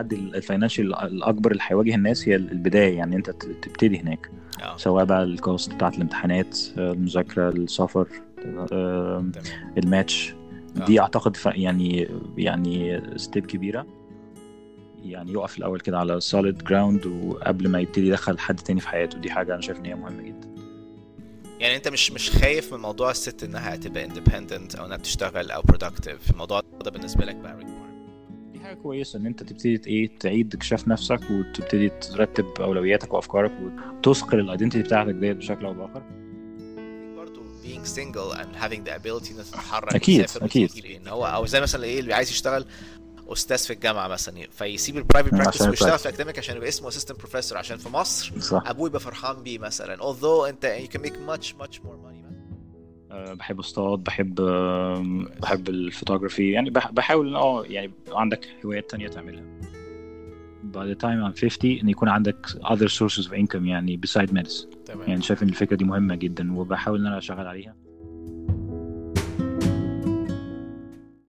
التحدي الفاينانشال الاكبر اللي هيواجه الناس هي البدايه. يعني انت تبتدي هناك سواء بقى الكوست بتاعه الامتحانات، المذاكره، السفر، الماتش دي اعتقد يعني ستيب كبيره. يعني يقف الاول كده على solid ground وقبل ما يبتدي يدخل حد تاني في حياته. دي حاجه انا شايف ان هي مهمه جدا. يعني انت مش خايف من موضوع الست انها هتبقى independent او انها بتشتغل او productive؟ الموضوع ده بالنسبه لك بقى requirement؟ دي حاجه كويسه ان انت تبتدي تعيد اكتشاف نفسك وتبتدي ترتب اولوياتك وافكارك وتثقل الايدنتي بتاعتك ديت بشكل او باخر. برضو being single and having the ability انك تتحرك اكيد ان هو او زي مثلا ايه اللي عايز يشتغل استاذ في الجامعه مثلا فيسيب البرايفت براكتس ويشتغل في الاكاديميك عشان يبقى اسمه اسيستنت بروفيسور عشان في مصر ابوه يبقى فرحان بيه مثلا. although انت you can make much more money. بحب اصطاد، بحب الفوتوغرافي، يعني بحاول يعني عندك هوايات تانية تعملها. by the time I'm 50 ان يكون عندك other sources of income يعني beside medicine. تمام. يعني شايف ان الفكره دي مهمه جدا وبحاول ان انا اشتغل عليها.